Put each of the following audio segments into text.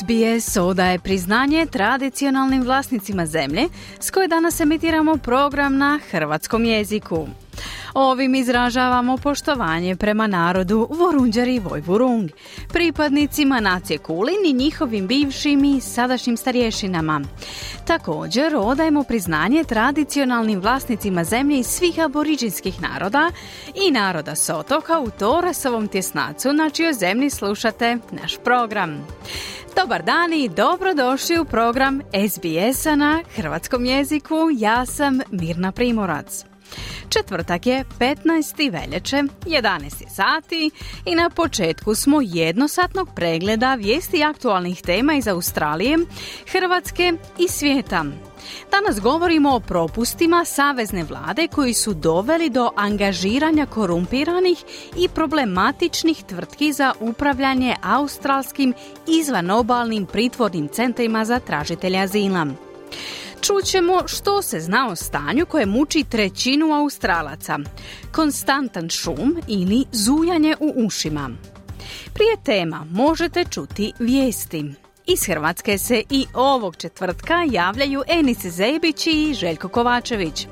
SBS odaje priznanje tradicionalnim vlasnicima zemlje s koje danas emitiramo program na hrvatskom jeziku. Ovim izražavamo poštovanje prema narodu Vorunđari i Vojvurung, pripadnicima nacije Kulin i njihovim bivšim i sadašnjim starješinama. Također odajemo priznanje tradicionalnim vlasnicima zemlje iz svih aboriđinskih naroda i naroda s otoka u Torasovom tjesnacu, na čijoj zemlji slušate naš program. Dobar dan i dobrodošli u program SBS-a na hrvatskom jeziku. Ja sam Mirna Primorac. Četvrtak je 15. veljače, 11. sati i na početku smo jednosatnog pregleda vijesti aktualnih tema iz Australije, Hrvatske i svijeta. Danas govorimo o propustima savezne vlade koji su doveli do angažiranja korumpiranih i problematičnih tvrtki za upravljanje australskim izvanobalnim pritvornim centrima za tražitelje azila. Čućemo što se zna o stanju koje muči trećinu Australaca, konstantan šum ili zujanje u ušima. Prije tema možete čuti vijesti. Iz Hrvatske se i ovog četvrtka javljaju Enis Zebić i Željko Kovačević.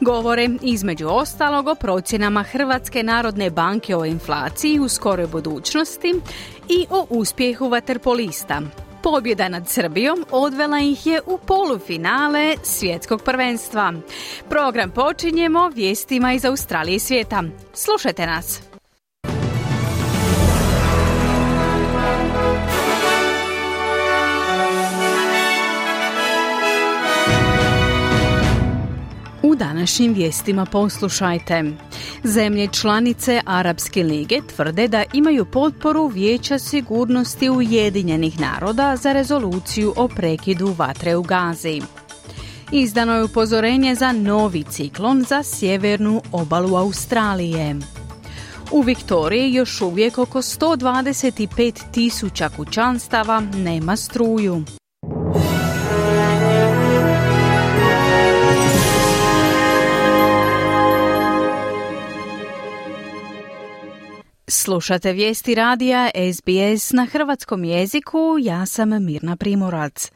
Govore između ostalog o procjenama Hrvatske Narodne banke o inflaciji u skoroj budućnosti i o uspjehu vaterpolista. Pobjeda nad Srbijom odvela ih je u polufinale svjetskog prvenstva. Program počinjemo vijestima iz Australije i svijeta. Slušajte nas! U današnjim vijestima poslušajte. Zemlje članice Arapske lige tvrde da imaju potporu Vijeća sigurnosti Ujedinjenih naroda za rezoluciju o prekidu vatre u Gazi. Izdano je upozorenje za novi ciklon za sjevernu obalu Australije. U Viktoriji još uvijek oko 125.000 kućanstava nema struju. Slušate vijesti radija SBS na hrvatskom jeziku, ja sam Mirna Primorac.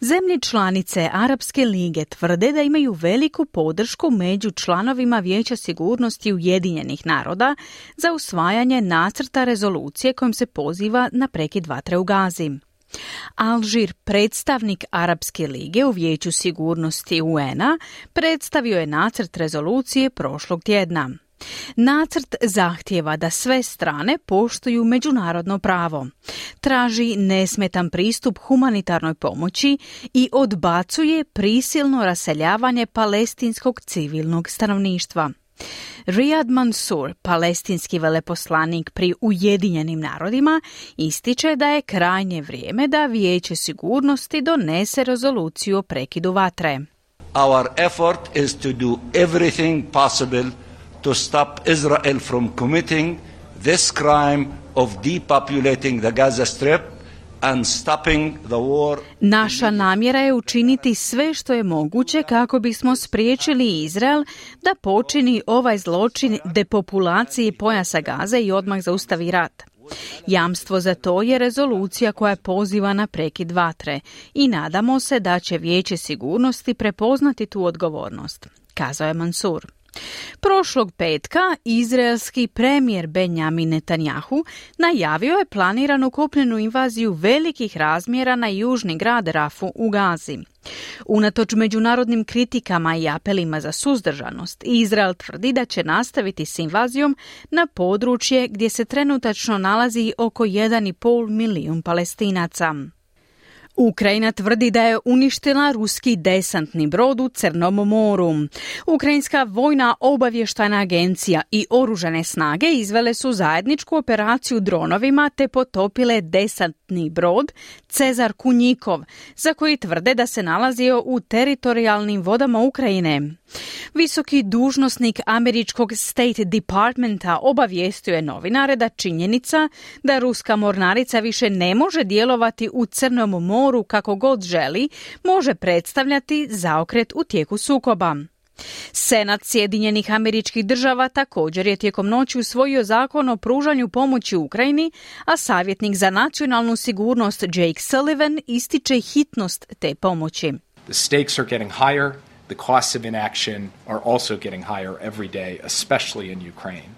Zemlje članice Arapske lige tvrde da imaju veliku podršku među članovima Vijeća sigurnosti Ujedinjenih naroda za usvajanje nacrta rezolucije kojom se poziva na prekid vatre u Gazi. Alžir, predstavnik Arapske lige u Vijeću sigurnosti UN-a, predstavio je nacrt rezolucije prošlog tjedna. Nacrt zahtijeva da sve strane poštuju međunarodno pravo, traži nesmetan pristup humanitarnoj pomoći i odbacuje prisilno raseljavanje palestinskog civilnog stanovništva. Riyad Mansur, palestinski veleposlanik pri Ujedinjenim narodima, ističe da je krajnje vrijeme da Vijeće sigurnosti donese rezoluciju o prekidu vatre. Our effort is to do everything possible to stop Israel from committing this crime of depopulating the Gaza Strip and stopping the war. Naša namjera je učiniti sve što je moguće kako bismo spriječili Izrael da počini ovaj zločin depopulacije pojasa Gaze i odmah zaustavi rat. Jamstvo za to je rezolucija koja poziva na prekid vatre i nadamo se da će Vijeće sigurnosti prepoznati tu odgovornost, kazao je Mansur. Prošlog petka izraelski premijer Benjamin Netanyahu najavio je planiranu kopnenu invaziju velikih razmjera na južni grad Rafu u Gazi. Unatoč međunarodnim kritikama i apelima za suzdržanost, Izrael tvrdi da će nastaviti s invazijom na područje gdje se trenutačno nalazi oko 1,5 milijun Palestinaca. Ukrajina tvrdi da je uništila ruski desantni brod u Crnom moru. Ukrajinska vojna obavještajna agencija i oružane snage izvele su zajedničku operaciju dronovima te potopile desantni brod Cezar Kunikov, za koji tvrde da se nalazio u teritorijalnim vodama Ukrajine. Visoki dužnosnik američkog State Departmenta obavijestio je novinare da činjenica da ruska mornarica više ne može djelovati u Crnom moru kako god želi, može predstavljati zaokret u tijeku sukoba. Senat Sjedinjenih Američkih Država također je tijekom noći usvojio zakon o pružanju pomoći Ukrajini, a savjetnik za nacionalnu sigurnost Jake Sullivan ističe hitnost te pomoći. The stakes are getting higher. The costs of inaction are also getting higher every day, especially in Ukraine.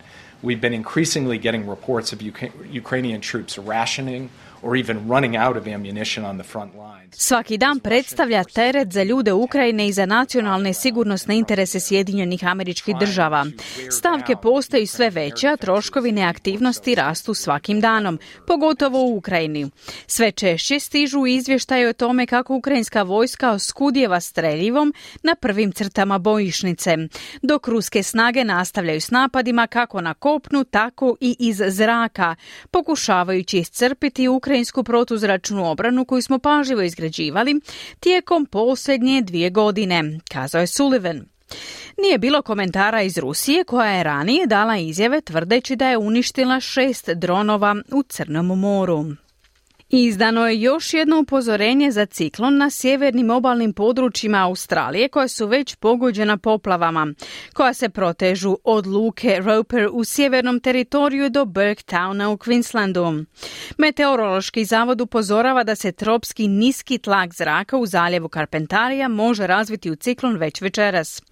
We've been increasingly getting reports of Ukrainian troops rationing or even running out of ammunition on the front lines. Svaki dan predstavlja teret za ljude Ukrajine i za nacionalne sigurnosne interese Sjedinjenih Američkih Država. Stavke postaju sve veće, a troškovi neaktivnosti rastu svakim danom, pogotovo u Ukrajini. Sve češće stižu izvještaje o tome kako ukrajinska vojska oskudijeva streljivom na prvim crtama bojišnice, dok ruske snage nastavljaju s napadima kako na kopnu, tako i iz zraka, pokušavajući iscrpiti ukrajinsku protuzračnu obranu koju smo pažljivo izgrađivali tijekom posljednje 2 godine, kazao je Sullivan. Nije bilo komentara iz Rusije, koja je ranije dala izjave tvrdeći da je uništila 6 dronova u Crnom moru. Izdano je još jedno upozorenje za ciklon na sjevernim obalnim područjima Australije koja su već pogođena poplavama, koja se protežu od luke Roper u sjevernom teritoriju do Burketowna u Queenslandu. Meteorološki zavod upozorava da se tropski niski tlak zraka u zaljevu Karpentarija može razviti u ciklon već večeras.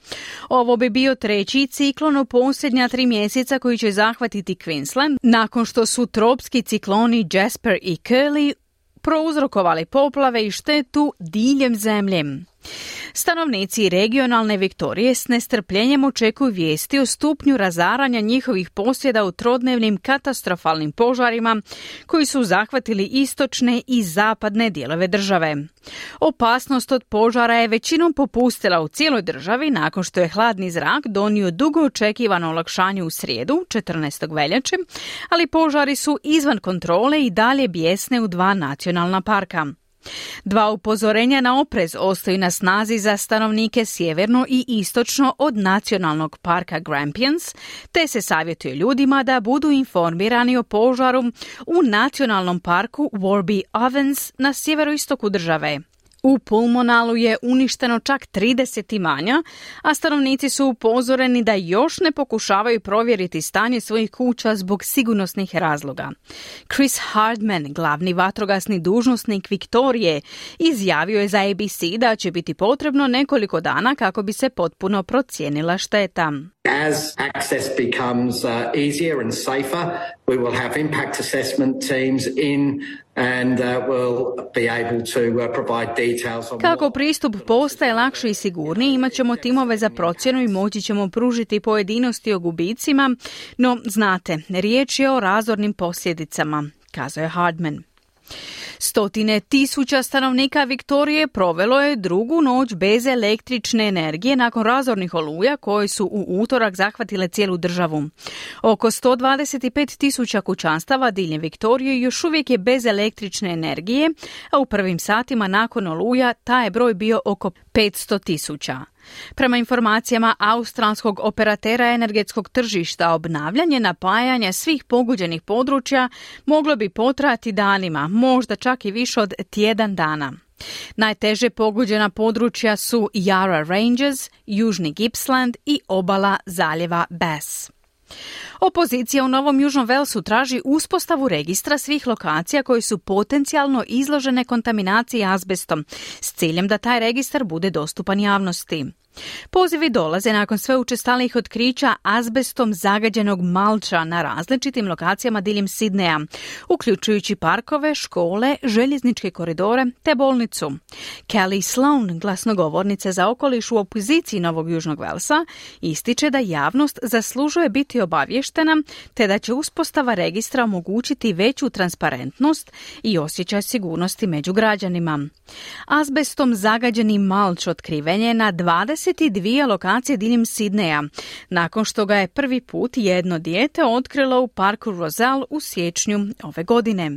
Ovo bi bio 3. ciklon u posljednja 3 mjeseca koji će zahvatiti Queensland, nakon što su tropski cikloni Jasper i Curly prouzrokovali poplave i štetu diljem zemlje. Stanovnici regionalne Viktorije s nestrpljenjem očekuju vijesti o stupnju razaranja njihovih posjeda u trodnevnim katastrofalnim požarima koji su zahvatili istočne i zapadne dijelove države. Opasnost od požara je većinom popustila u cijeloj državi nakon što je hladni zrak donio dugo očekivano olakšanje u srijedu, 14. veljače, ali požari su izvan kontrole i dalje bijesne u 2 nacionalna parka. 2 upozorenja na oprez ostaju na snazi za stanovnike sjeverno i istočno od Nacionalnog parka Grampians, te se savjetuje ljudima da budu informirani o požaru u Nacionalnom parku Warby Ovens na sjeveroistoku države. U Pulmonalu je uništeno čak 30 imanja, a stanovnici su upozoreni da još ne pokušavaju provjeriti stanje svojih kuća zbog sigurnosnih razloga. Chris Hardman, glavni vatrogasni dužnosnik Viktorije, izjavio je za ABC da će biti potrebno nekoliko dana kako bi se potpuno procijenila šteta. As access becomes easier and safer, we will have impact assessment teams in and we'll be able to provide details on. Kako pristup postaje lakši i sigurniji, imat ćemo timove za procjenu i moći ćemo pružiti pojedinosti o gubicima, no znate, riječ je o razornim posljedicama, kazao je Hardman. 100.000 stanovnika Viktorije provelo je 2. noć bez električne energije nakon razornih oluja koje su u utorak zahvatile cijelu državu. Oko 125.000 kućanstava diljem Viktorije još uvijek je bez električne energije, a u prvim satima nakon oluja taj je broj bio oko 500.000. Prema informacijama australskog operatera energetskog tržišta, obnavljanje napajanja svih pogođenih područja moglo bi potrajati danima, možda čak i više od tjedan dana. Najteže pogođena područja su Yarra Ranges, Južni Gippsland i obala zaljeva Bass. Opozicija u Novom Južnom Velsu traži uspostavu registra svih lokacija koje su potencijalno izložene kontaminaciji azbestom s ciljem da taj registar bude dostupan javnosti. Pozivi dolaze nakon sve učestalijih otkrića azbestom zagađenog malča na različitim lokacijama diljem Sidneja, uključujući parkove, škole, željezničke koridore te bolnicu. Kelly Sloan, glasnogovornica za okoliš u opoziciji Novog Južnog Velsa, ističe da javnost zaslužuje biti obavještena poštena, te da će uspostava registra omogućiti veću transparentnost i osjećaj sigurnosti među građanima. Azbestom zagađeni malč otkriven je na 22 lokacije diljem Sidneja, nakon što ga je prvi put jedno dijete otkrilo u parku Rosal u siječnju ove godine.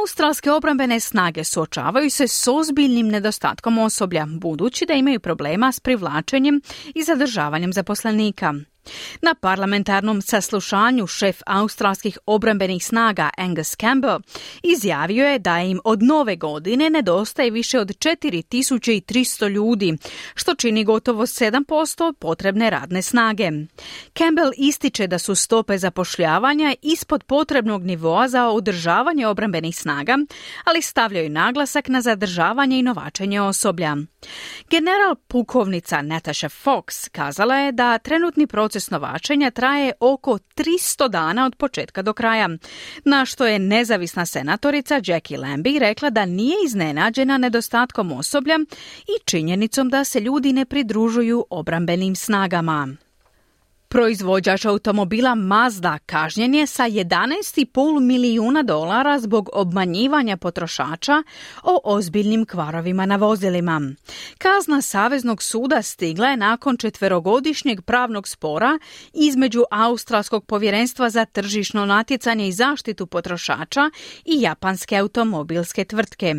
Australske obrambene snage suočavaju se s ozbiljnim nedostatkom osoblja, budući da imaju problema s privlačenjem i zadržavanjem zaposlenika. Na parlamentarnom saslušanju šef australskih obrambenih snaga Angus Campbell izjavio je da im od nove godine nedostaje više od 4300 ljudi, što čini gotovo 7% potrebne radne snage. Campbell ističe da su stope zapošljavanja ispod potrebnog nivoa za održavanje obrambenih snaga, ali stavljaju naglasak na zadržavanje i novačenje osoblja. General pukovnica Natasha Fox kazala je da trenutni proces novačenja traje oko 300 dana od početka do kraja, na što je nezavisna senatorica Jackie Lambie rekla da nije iznenađena nedostatkom osoblja i činjenicom da se ljudi ne pridružuju obrambenim snagama. Proizvođač automobila Mazda kažnjen je sa 11,5 milijuna dolara zbog obmanjivanja potrošača o ozbiljnim kvarovima na vozilima. Kazna Saveznog suda stigla je nakon 4-godišnjeg pravnog spora između Australskog povjerenstva za tržišno natjecanje i zaštitu potrošača i japanske automobilske tvrtke.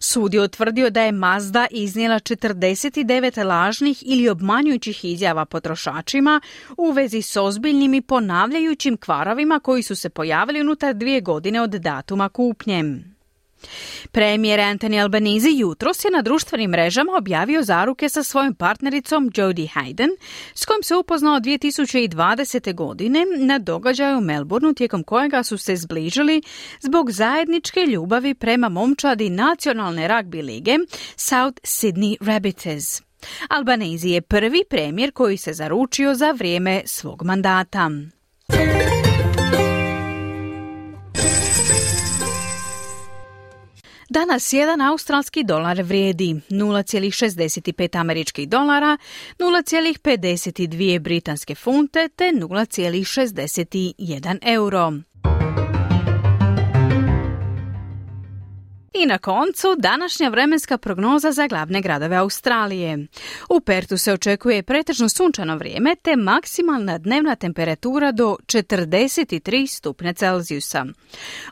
Sud je utvrdio da je Mazda iznijela 49 lažnih ili obmanjujućih izjava potrošačima u vezi s ozbiljnim i ponavljajućim kvarovima koji su se pojavili unutar 2 godine od datuma kupnje. Premijer Anthony Albanese jutros je na društvenim mrežama objavio zaruke sa svojom partnericom Jodie Hayden, s kojom se upoznao 2020. godine na događaju u Melbourneu tijekom kojega su se zbližili zbog zajedničke ljubavi prema momčadi nacionalne ragbi lige South Sudan Rabbitohs. Albanese je prvi premijer koji se zaručio za vrijeme svog mandata. Danas jedan australski dolar vrijedi 0,65 američkih dolara, 0,52 britanske funte te 0,61 euro. I na koncu, današnja vremenska prognoza za glavne gradove Australije. U Pertu se očekuje pretežno sunčano vrijeme te maksimalna dnevna temperatura do 43 stupnja Celzijusa.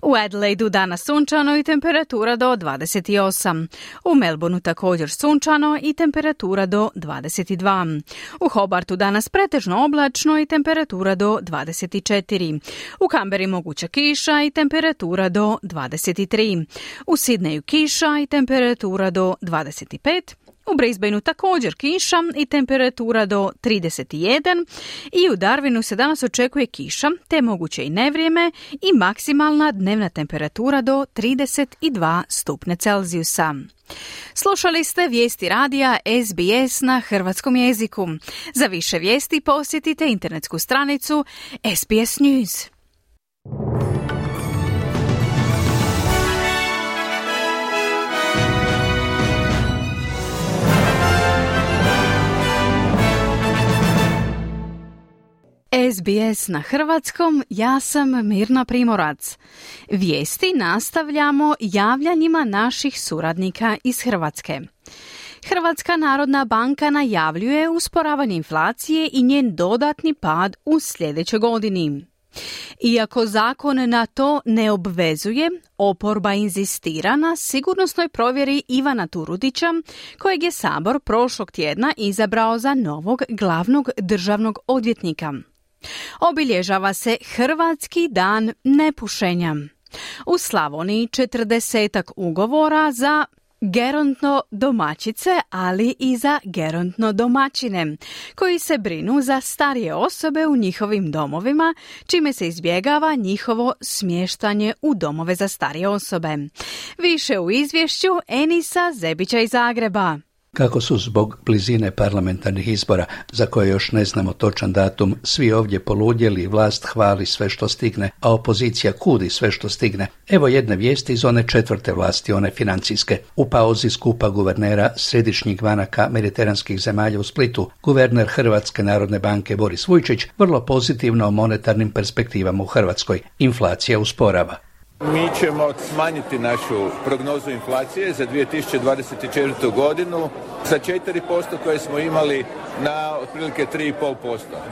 U Adelaidu danas sunčano i temperatura do 28. U Melbourneu također sunčano i temperatura do 22. U Hobartu danas pretežno oblačno i temperatura do 24. U Canberri moguća kiša i temperatura do 23. U Sidneju kiša i temperatura do 25, u Brisbaneu također kiša i temperatura do 31 i u Darwinu se danas očekuje kiša te moguće i nevrijeme i maksimalna dnevna temperatura do 32 stupnja Celzijusa. Slušali ste vijesti radija SBS na hrvatskom jeziku. Za više vijesti posjetite internetsku stranicu SBS News. SBS na hrvatskom, ja sam Mirna Primorac. Vijesti nastavljamo javljanjima naših suradnika iz Hrvatske. Hrvatska Narodna banka najavljuje usporavanje inflacije i njen dodatni pad u sljedećoj godini. Iako zakon na to ne obvezuje, oporba inzistira na sigurnosnoj provjeri Ivana Turudića, kojeg je Sabor prošlog tjedna izabrao za novog glavnog državnog odvjetnika. Obilježava se Hrvatski dan nepušenja. U Slavoniji 40-ak ugovora za gerontno domaćice, ali i za gerontno domaćine, koji se brinu za starije osobe u njihovim domovima, čime se izbjegava njihovo smještanje u domove za starije osobe. Više u izvješću Enisa Zebića iz Zagreba. Kako su zbog blizine parlamentarnih izbora, za koje još ne znamo točan datum, svi ovdje poludjeli, vlast hvali sve što stigne, a opozicija kudi sve što stigne. Evo jedne vijesti iz one četvrte vlasti, one financijske. U pauzi skupa guvernera središnjih banaka mediteranskih zemalja u Splitu, guverner Hrvatske Narodne banke Boris Vujčić vrlo pozitivno o monetarnim perspektivama u Hrvatskoj. Inflacija usporava. Mi ćemo smanjiti našu prognozu inflacije za 2024. godinu sa 4% koje smo imali na otprilike 3,5%.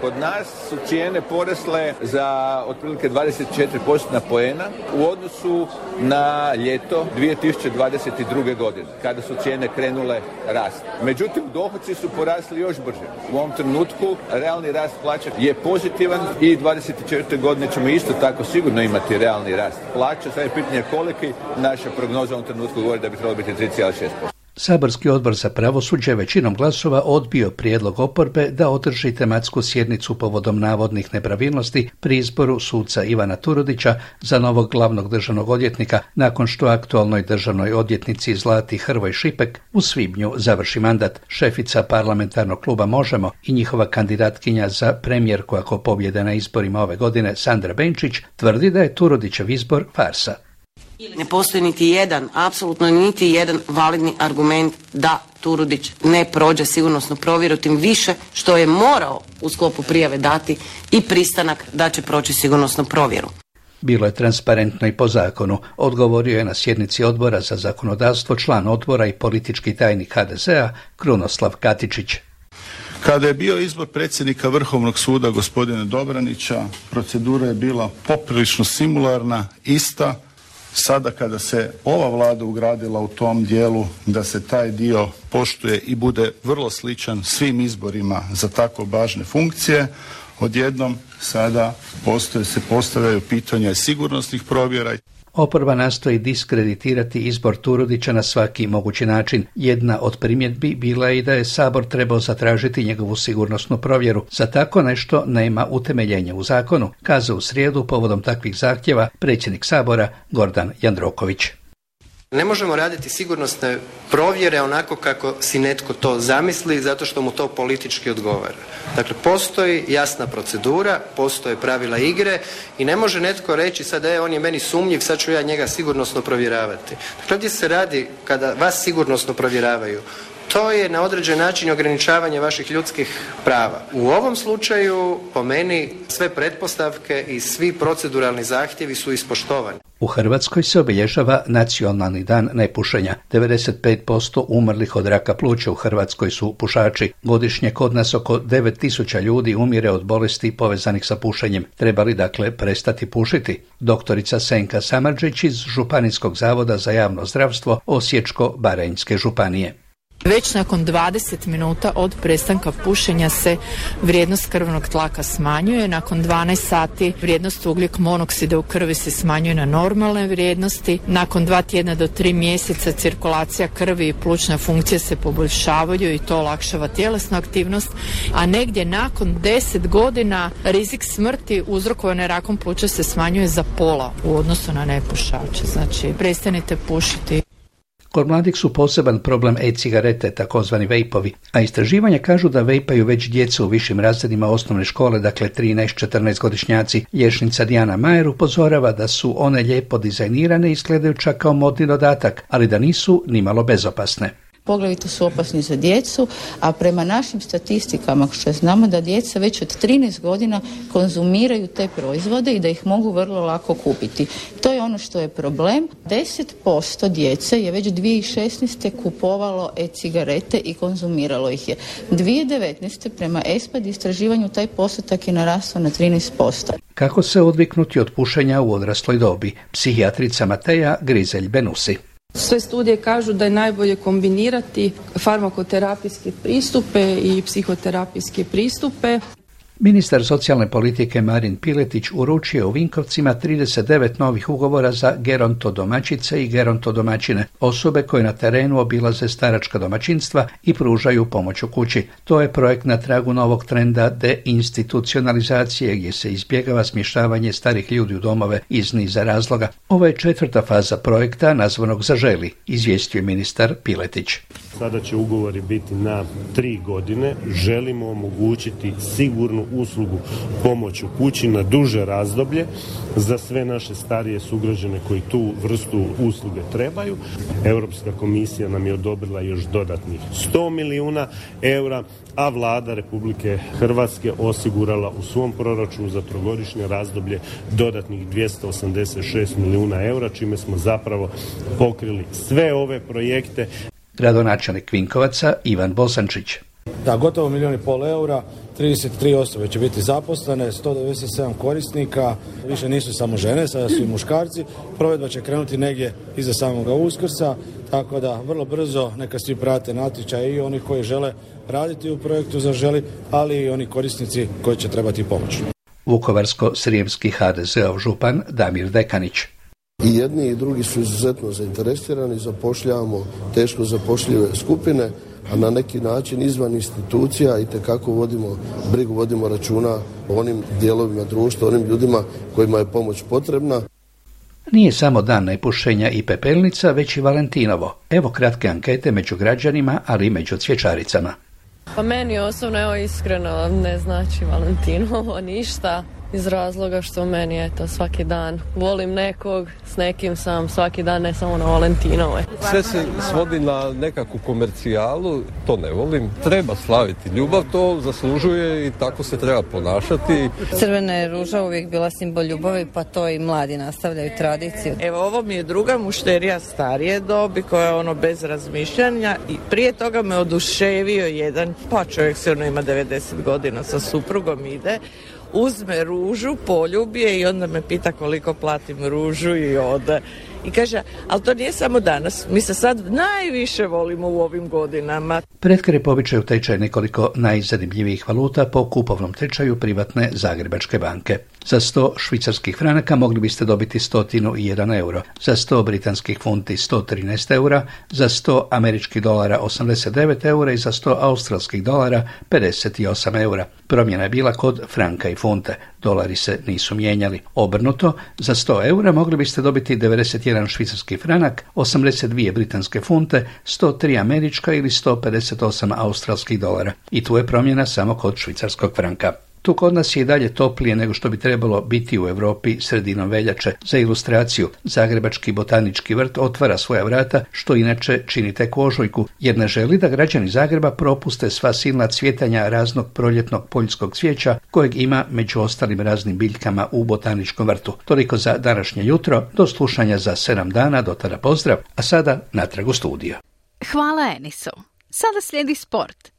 Kod nas su cijene porasle za otprilike 24%-tna poena u odnosu na ljeto 2022. godine, kada su cijene krenule rasti. Međutim, dohoci su porasli još brže. U ovom trenutku realni rast plaća je pozitivan i 2024. godine ćemo isto tako sigurno imati realni rast plaća. Sada je pitanje koliki, naša prognoza u ovom trenutku govori da bi trebalo biti 3,6%. Saborski odbor za pravosuđe većinom glasova odbio prijedlog oporbe da održi tematsku sjednicu povodom navodnih nepravilnosti pri izboru suca Ivana Turudića za novog glavnog državnog odvjetnika, nakon što aktualnoj državnoj odvjetnici Zlati Hrvoj Šipek u svibnju završi mandat. Šefica parlamentarnog kluba Možemo i njihova kandidatkinja za premijerku ako pobjede na izborima ove godine, Sandra Benčić, tvrdi da je Turudićev izbor farsa. Ne postoji niti jedan, apsolutno niti jedan validni argument da Turudić ne prođe sigurnosnu provjeru, tim više što je morao u sklopu prijave dati i pristanak da će proći sigurnosnu provjeru. Bilo je transparentno i po zakonu, odgovorio je na sjednici odbora za zakonodavstvo član odbora i politički tajnik HDZ-a Krunoslav Katičić. Kada je bio izbor predsjednika Vrhovnog suda gospodina Dobranića, procedura je bila poprilično simularna, ista. Sada kada se ova vlada ugradila u tom dijelu da se taj dio poštuje i bude vrlo sličan svim izborima za tako važne funkcije, odjednom sada se postavljaju pitanja sigurnosnih provjera. Oporba nastoji diskreditirati izbor Turudića na svaki mogući način. Jedna od primjedbi bila je i da je Sabor trebao zatražiti njegovu sigurnosnu provjeru. Za tako nešto nema utemeljenja u zakonu, kazao u srijedu povodom takvih zahtjeva predsjednik Sabora Gordan Jandroković. Ne možemo raditi sigurnosne provjere onako kako si netko to zamisli, zato što mu to politički odgovara. Dakle, postoji jasna procedura, postoje pravila igre i ne može netko reći sad on je meni sumnjiv, sad ću ja njega sigurnosno provjeravati. Dakle, ovdje se radi kada vas sigurnosno provjeravaju. To je na određen način ograničavanje vaših ljudskih prava. U ovom slučaju, po meni, sve pretpostavke i svi proceduralni zahtjevi su ispoštovani. U Hrvatskoj se obilježava Nacionalni dan nepušenja. 95% umrlih od raka pluća u Hrvatskoj su pušači. Godišnje kod nas oko 9.000 ljudi umire od bolesti povezanih sa pušenjem. Treba li dakle prestati pušiti? Doktorica Senka Samardžić iz Županijskog zavoda za javno zdravstvo Osječko-baranjske županije. Već nakon 20 minuta od prestanka pušenja se vrijednost krvnog tlaka smanjuje, nakon 12 sati vrijednost ugljik monoksida u krvi se smanjuje na normalne vrijednosti, nakon 2 tjedna do 3 mjeseca cirkulacija krvi i plućna funkcija se poboljšavaju i to olakšava tjelesnu aktivnost, a negdje nakon 10 godina rizik smrti uzrokovane rakom pluća se smanjuje za pola u odnosu na nepušače, znači prestanite pušiti. Kod mladih su poseban problem e-cigarete, takozvani vejpovi, a istraživanja kažu da vejpaju već djecu u višim razredima osnovne škole, dakle 13-14 godišnjaci. Liječnica Dijana Majer upozorava da su one lijepo dizajnirane i izgledaju čak kao modni dodatak, ali da nisu ni malo bezopasne. Poglavito su opasni za djecu, a prema našim statistikama što znamo da djeca već od 13 godina konzumiraju te proizvode i da ih mogu vrlo lako kupiti. To je ono što je problem. 10% djece je već 2016. kupovalo e-cigarete i konzumiralo ih je. 2019. prema ESPAD istraživanju taj postotak je narastao na 13%. Kako se odviknuti od pušenja u odrasloj dobi? Psihijatrica Mateja Grizelj Benusi. Sve studije kažu da je najbolje kombinirati farmakoterapijske pristupe i psihoterapijske pristupe. Ministar socijalne politike Marin Piletić uručio u Vinkovcima 39 novih ugovora za gerontodomaćice i gerontodomaćine, osobe koje na terenu obilaze staračka domaćinstva i pružaju pomoć u kući. To je projekt na tragu novog trenda deinstitucionalizacije gdje se izbjegava smještavanje starih ljudi u domove iz niza razloga. Ovo je 4. faza projekta nazvanog Zaželi, izvijestio ministar Piletić. Sada će ugovori biti na 3 godine. Želimo omogućiti sigurnu uslugu pomoć u kući na duže razdoblje za sve naše starije sugrađane koji tu vrstu usluge trebaju. Europska komisija nam je odobrila još dodatnih 100 milijuna eura, a Vlada Republike Hrvatske osigurala u svom proračunu za trogodišnje razdoblje dodatnih 286 milijuna eura, čime smo zapravo pokrili sve ove projekte. Gradonačelnik Vinkovaca Ivan Bosančić. Da, gotovo 1,5 milijuna eura, 33 osobe će biti zaposlene, 197 korisnika, više nisu samo žene, sada su i muškarci. Provedba će krenuti negdje iza samoga Uskrsa, tako da vrlo brzo neka svi prate natječaj i oni koji žele raditi u projektu Zaželi, ali i oni korisnici koji će trebati pomoć. Vukovarsko-srijemski HDZ-ov župan Damir Dekanić. I jedni i drugi su izuzetno zainteresirani, zapošljavamo teško zapošljive skupine, a na neki način izvan institucija itekako vodimo brigu, vodimo računa o onim dijelovima društva, onim ljudima kojima je pomoć potrebna. Nije samo dan nepušenja i pepelnica, već i Valentinovo. Evo kratke ankete među građanima, ali i među cvjećaricama. Pa meni osobno, evo iskreno, ne znači Valentinovo ništa. Iz razloga što meni je to svaki dan. Volim nekog, s nekim sam svaki dan, ne samo na Valentinove. Sve se svodi na nekakvu komercijalu, to ne volim. Treba slaviti ljubav, to zaslužuje i tako se treba ponašati. Crvena je ruža uvijek bila simbol ljubavi, pa to i mladi nastavljaju tradiciju. Evo, ovo mi je druga mušterija starije dobi koja je ono bez razmišljanja i prije toga me oduševio jedan, pa čovjek sigurno ima 90 godina, sa suprugom ide. Uzme ružu, poljubje i onda me pita koliko platim ružu i ode. I kaže, ali to nije samo danas, mi se sad najviše volimo u ovim godinama. Pretkraj povičaju tečaj nekoliko najzanimljivijih valuta po kupovnom tečaju privatne Zagrebačke banke. Za 100 švicarskih franaka mogli biste dobiti 101 euro, za 100 britanskih funti 113 eura, za 100 američkih dolara 89 eura i za 100 australskih dolara 58 eura. Promjena je bila kod franka i funte, dolari se nisu mijenjali. Obrnuto, za 100 eura mogli biste dobiti 91 švicarski franak, 82 britanske funte, 103 američka ili 158 australskih dolara. I tu je promjena samo kod švicarskog franka. Tu kod nas je i dalje toplije nego što bi trebalo biti u Europi sredinom veljače. Za ilustraciju, Zagrebački botanički vrt otvara svoja vrata, što inače čini tek u ožujku, jer ne želi da građani Zagreba propuste sva silna cvjetanja raznog proljetnog poljskog cvijeća, kojeg ima među ostalim raznim biljkama u botaničkom vrtu. Toliko za današnje jutro, do slušanja za 7 dana, do tada pozdrav, a sada natrag u studio. Hvala Enisu. Sada slijedi sport.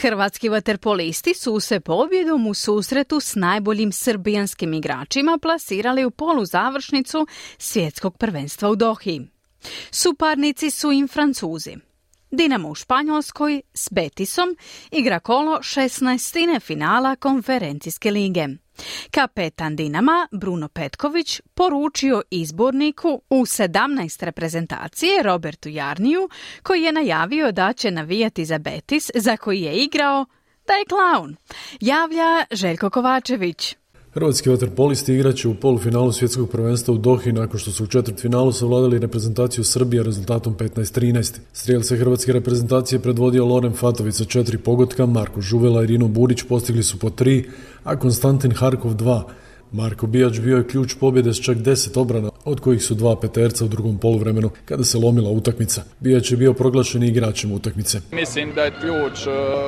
Hrvatski vaterpolisti su se pobjedom u susretu s najboljim srbijanskim igračima plasirali u poluzavršnicu svjetskog prvenstva u Dohi. Suparnici su im Francuzi. Dinamo u Španjolskoj s Betisom igra kolo 16. finala konferencijske lige. Kapetan Dinama Bruno Petković poručio izborniku u 17 reprezentacije Robertu Jarniju, koji je najavio da će navijati za Betis, za koji je igrao, da je klaun, javlja Željko Kovačević. Hrvatski vaterpolisti igraće u polufinalu svjetskog prvenstva u Dohi nakon što su u četvrtfinalu savladali reprezentaciju Srbije rezultatom 15-13. Strijelce hrvatske reprezentacije predvodio Loren Fatović sa 4 pogotka, Marko Žuvela i Rino Burić postigli su po 3, a Konstantin Harkov 2. Marko Bijač bio je ključ pobjede s čak 10 obrana, od kojih su 2 peterca u drugom poluvremenu kada se lomila utakmica. Bijač je bio proglašen igračem utakmice. Mislim da je ključ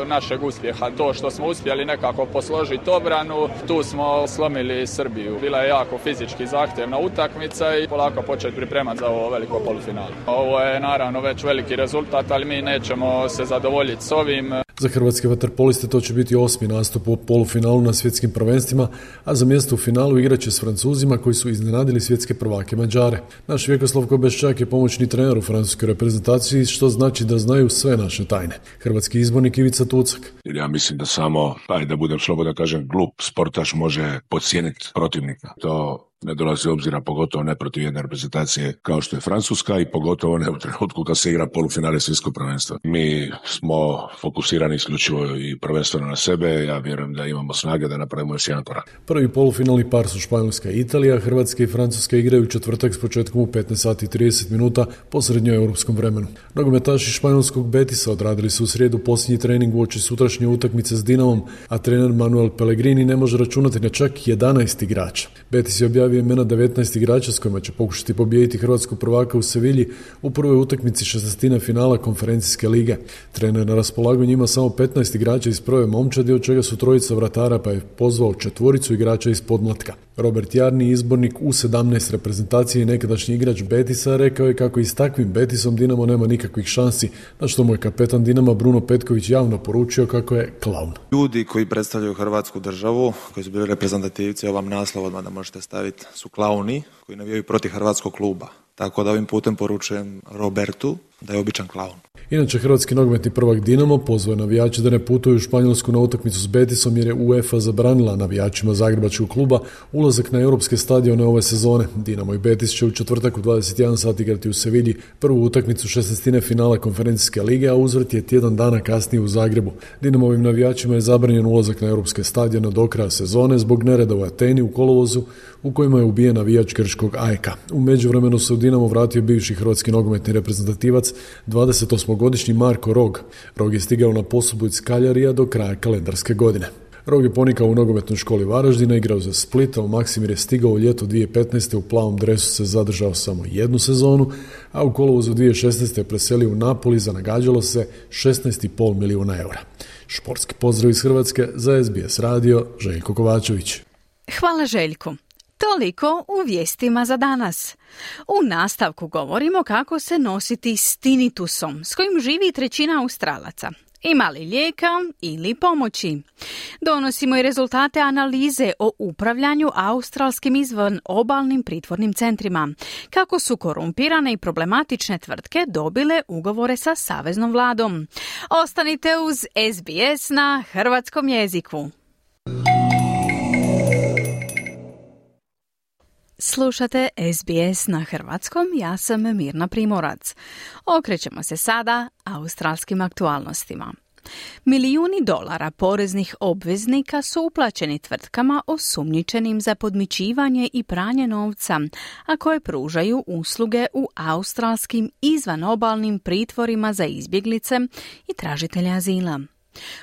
našeg uspjeha to što smo uspjeli nekako posložiti obranu, tu smo slomili Srbiju. Bila je jako fizički zahtjevna utakmica i polako početi pripremati za ovo veliko polufinale. Ovo je naravno već veliki rezultat, ali mi nećemo se zadovoljiti s ovim. Za hrvatske vaterpoliste to će biti 8. nastup u polufinalu na svjetskim prvenstvima, a za mjesto u finalu igraće s Francuzima koji su iznenadili svjetske prvake Mađare. Naš Vjekoslav Kobeščak je pomoćni trener u francuskoj reprezentaciji, što znači da znaju sve naše tajne. Hrvatski izbornik Ivica Tucak. Ja mislim da samo, da budem slobodan kažem, glup sportaš može podcijeniti protivnika. To ne dolazi obzira, pogotovo ne protiv jedne reprezentacije kao što je Francuska i pogotovo ne u trenutku kad se igra polufinale svjetskog prvenstva. Mi smo fokusirani isključivo i prvenstveno na sebe, ja vjerujem da imamo snage da napravimo još jedan korak. Prvi polufinalni par su Španjolska i Italija, Hrvatska i Francuska igraju četvrtak s početkom u 15:30 po srednjoeuropskom vremenu. Nogometaši španjolskog Betisa odradili su u srijedu posljednji trening uoči sutrašnje utakmice s Dinamom, a trener Manuel Pellegrini ne može računati na čak 11 igrača. Betis je objavio imena 19 igrača s kojima će pokušati pobijediti hrvatskog prvaka u Sevilji u prvoj utakmici 16. finala konferencijske lige. Trener na raspolaganju ima samo 15 igrača iz prve momčadi, od čega su trojica vratara, pa je pozvao četvoricu igrača iz podmlatka. Robert Jarni, izbornik U17 reprezentacije i nekadašnji igrač Betisa, rekao je kako i s takvim Betisom Dinamo nema nikakvih šansi, na što mu je kapetan Dinama Bruno Petković javno poručio kako je klaun. Ljudi koji predstavljaju Hrvatsku državu, koji su bili reprezentativci, ovam naslov odmah da možete staviti, su klauni koji navijaju protiv hrvatskog kluba. Tako da ovim putem poručujem Robertu da je običan klaun. Inače, hrvatski nogometni prvak Dinamo pozvao je navijače da ne putuju u Španjolsku na utakmicu s Betisom jer je UEFA zabranila navijačima zagrebačkog kluba ulazak na europske stadione ove sezone. Dinamo i Betis će u četvrtak u 21 sat igrati u Sevilji prvu utakmicu 16. finala konferencijske lige, a uzvrat je tjedan dana kasnije u Zagrebu. Dinamovim navijačima je zabranjen ulazak na europske stadione do kraja sezone zbog nereda u Ateni u kolovozu u kojima je ubijen navijač grčkog AEK-a. U međuvremenu se u Dinamo vratio bivši hrvatski nogometni reprezentativac 28-godišnji Marko Rog. Rog je stigao na posudbu iz Kaljarija do kraja kalendarske godine. Rog je ponikao u nogometnoj školi Varaždina, igrao za Split, a u Maksimir je stigao u ljetu 2015. u plavom dresu se zadržao samo jednu sezonu, a u kolovozu 2016. je preselio u Napoli, zanagađalo se 16,5 milijuna eura. Športski pozdrav iz Hrvatske, za SBS radio, Željko Kovačević. Hvala Željku. Toliko u vijestima za danas. U nastavku govorimo kako se nositi s tinitusom, s kojim živi 1/3 Australaca. Ima li lijeka ili pomoći? Donosimo i rezultate analize o upravljanju australskim izvanobalnim pritvornim centrima. Kako su korumpirane i problematične tvrtke dobile ugovore sa saveznom vladom. Ostanite uz SBS na hrvatskom jeziku. Slušate SBS na hrvatskom, ja sam Mirna Primorac. Okrećemo se sada australskim aktualnostima. Milijuni dolara poreznih obveznika su uplaćeni tvrtkama osumnjičenim za podmićivanje i pranje novca, a koje pružaju usluge u australskim izvanobalnim pritvorima za izbjeglice i tražitelje azila.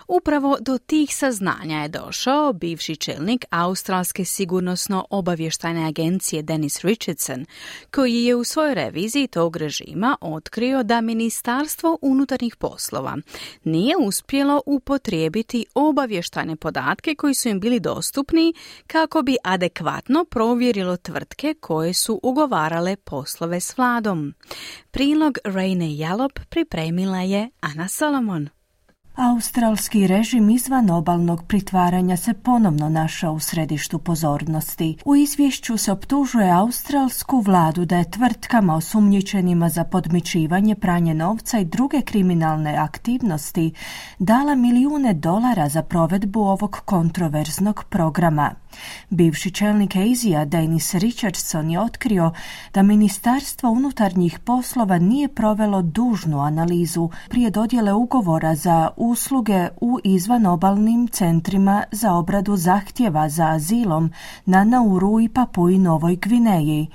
Upravo do tih saznanja je došao bivši čelnik Australske sigurnosno-obavještajne agencije Denis Richardson, koji je u svojoj reviziji tog režima otkrio da Ministarstvo unutarnjih poslova nije uspjelo upotrijebiti obavještajne podatke koji su im bili dostupni kako bi adekvatno provjerilo tvrtke koje su ugovarale poslove s vladom. Prilog Rejne Jalop pripremila je Ana Solomon. Australski režim izvanobalnog pritvaranja se ponovno našao u središtu pozornosti. U izvješću se optužuje australsku vladu da je tvrtkama osumnjičenima za podmićivanje, pranje novca i druge kriminalne aktivnosti dala milijune dolara za provedbu ovog kontroverznog programa. Bivši čelnik Azija Denis Richardson je otkrio da Ministarstvo unutarnjih poslova nije provelo dužnu analizu prije dodjele ugovora za usluge u izvanobalnim centrima za obradu zahtjeva za azilom na Nauru i Papui Novoj Gvineji.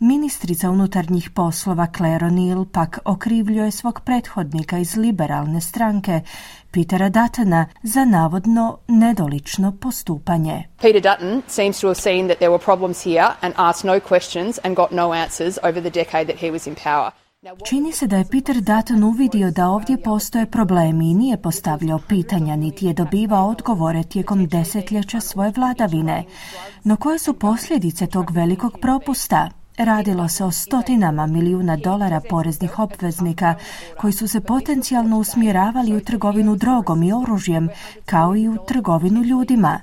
Ministrica unutarnjih poslova Claire O'Neill pak okrivljuje svog prethodnika iz liberalne stranke Petera Duttona za navodno nedolično postupanje. Peter Dutton seems to have seen that there were problems here and asked no questions and got no answers over the decade that he was in power. Čini se da je Peter Dutton uvidio da ovdje postoje problemi i nije postavljao pitanja, niti je dobivao odgovore tijekom desetljeća svoje vladavine. No koje su posljedice tog velikog propusta? Radilo se o stotinama milijuna dolara poreznih obveznika koji su se potencijalno usmjeravali u trgovinu drogom i oružjem, kao i u trgovinu ljudima.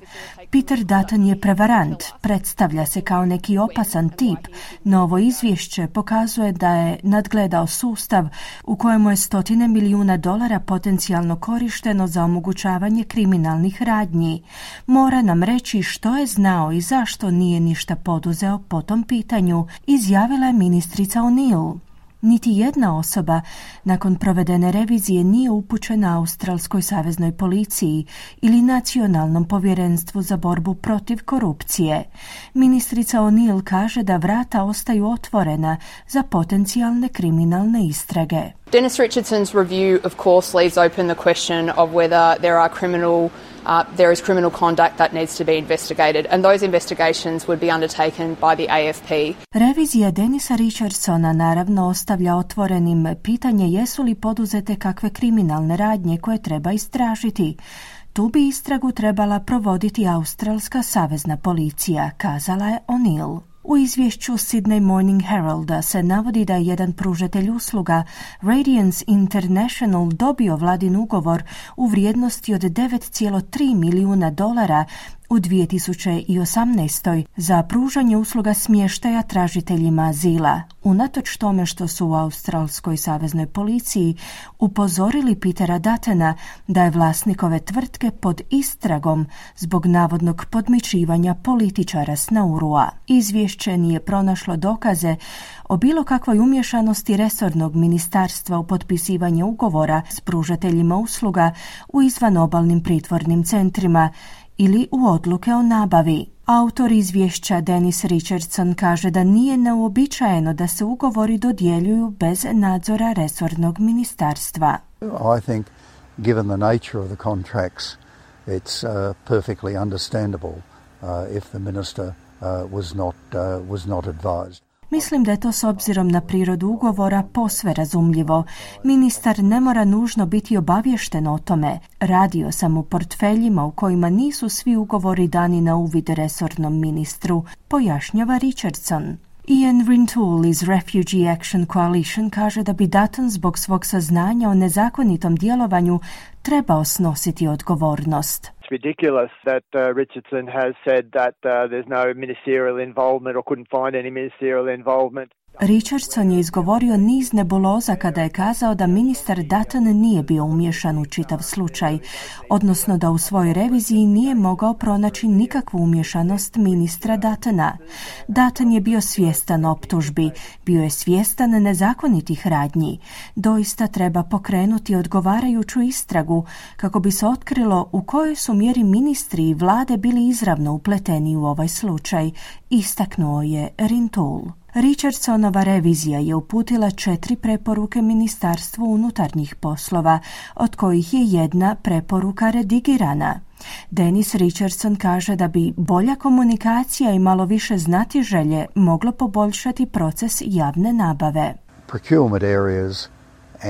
Peter Dutton je prevarant, predstavlja se kao neki opasan tip, no ovo izvješće pokazuje da je nadgledao sustav u kojemu je stotine milijuna dolara potencijalno korišteno za omogućavanje kriminalnih radnji. Mora nam reći što je znao i zašto nije ništa poduzeo po tom pitanju, izjavila je ministrica O'Neill. Niti jedna osoba nakon provedene revizije nije upućena Australskoj saveznoj policiji ili Nacionalnom povjerenstvu za borbu protiv korupcije. Ministrica O'Neill kaže da vrata ostaju otvorena za potencijalne kriminalne istrage. Denis Richardson's review of course leaves open the question of whether there is criminal conduct that needs to be investigated, and those investigations would be undertaken by the AFP. Revizija Denisa Richardsona naravno ostavlja otvorenim pitanje jesu li poduzete kakve kriminalne radnje koje treba istražiti. Tu bi istragu trebala provoditi Australska savezna policija, kazala je O'Neill. U izvješću Sydney Morning Heralda se navodi da je jedan pružatelj usluga, Radiance International, dobio vladin ugovor u vrijednosti od 9,3 milijuna dolara u 2018. za pružanje usluga smještaja tražiteljima azila, unatoč tome što su u Australskoj saveznoj policiji upozorili Petera Duttona da je vlasnikove tvrtke pod istragom zbog navodnog podmićivanja političara s Naurua. Izvješće nije pronašlo dokaze o bilo kakvoj umješanosti resornog ministarstva u potpisivanje ugovora s pružateljima usluga u izvanobalnim pritvornim centrima ili u odluke o nabavi. Autor izvješća Denis Richardson kaže da nije neuobičajeno da se ugovori dodjeljuju bez nadzora resornog ministarstva. I think given the nature of the contracts it's perfectly understandable if the minister was not advised. Mislim da je to s obzirom na prirodu ugovora posve razumljivo. Ministar ne mora nužno biti obavješten o tome. Radio sam u portfeljima u kojima nisu svi ugovori dani na uvid resornom ministru, pojašnjava Richardson. Ian Rintoul iz Refugee Action Coalition kaže da bi Dutton zbog svog saznanja o nezakonitom djelovanju trebao snositi odgovornost. It's ridiculous that Richardson has said that there's no ministerial involvement or couldn't find any ministerial involvement. Richardson je izgovorio niz nebuloza kada je kazao da ministar Dutton nije bio umješan u čitav slučaj, odnosno da u svojoj reviziji nije mogao pronaći nikakvu umješanost ministra Duttona. Dutton je bio svjestan optužbi, bio je svjestan nezakonitih radnji. Doista treba pokrenuti odgovarajuću istragu kako bi se otkrilo u kojoj su mjeri ministri i vlade bili izravno upleteni u ovaj slučaj, istaknuo je Rintoul. Richardsonova revizija je uputila 4 preporuke Ministarstvu unutarnjih poslova, od kojih je jedna preporuka redigirana. Denis Richardson kaže da bi bolja komunikacija i malo više znati želje moglo poboljšati proces javne nabave. Procurement areas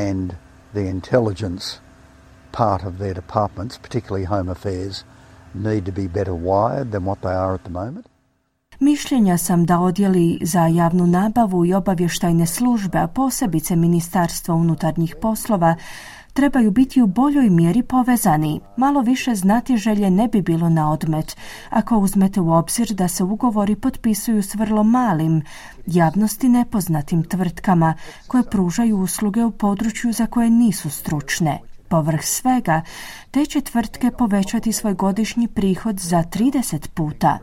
and the intelligence part of their departments, particularly home affairs, need to be better wired than what they are at the moment. Mišljenja sam da odjeli za javnu nabavu i obavještajne službe, a posebice Ministarstva unutarnjih poslova, trebaju biti u boljoj mjeri povezani. Malo više znati želje ne bi bilo na odmet, ako uzmete u obzir da se ugovori potpisuju s vrlo malim, javnosti nepoznatim tvrtkama koje pružaju usluge u području za koje nisu stručne. Povrh svega, te će tvrtke povećati svoj godišnji prihod za 30 puta.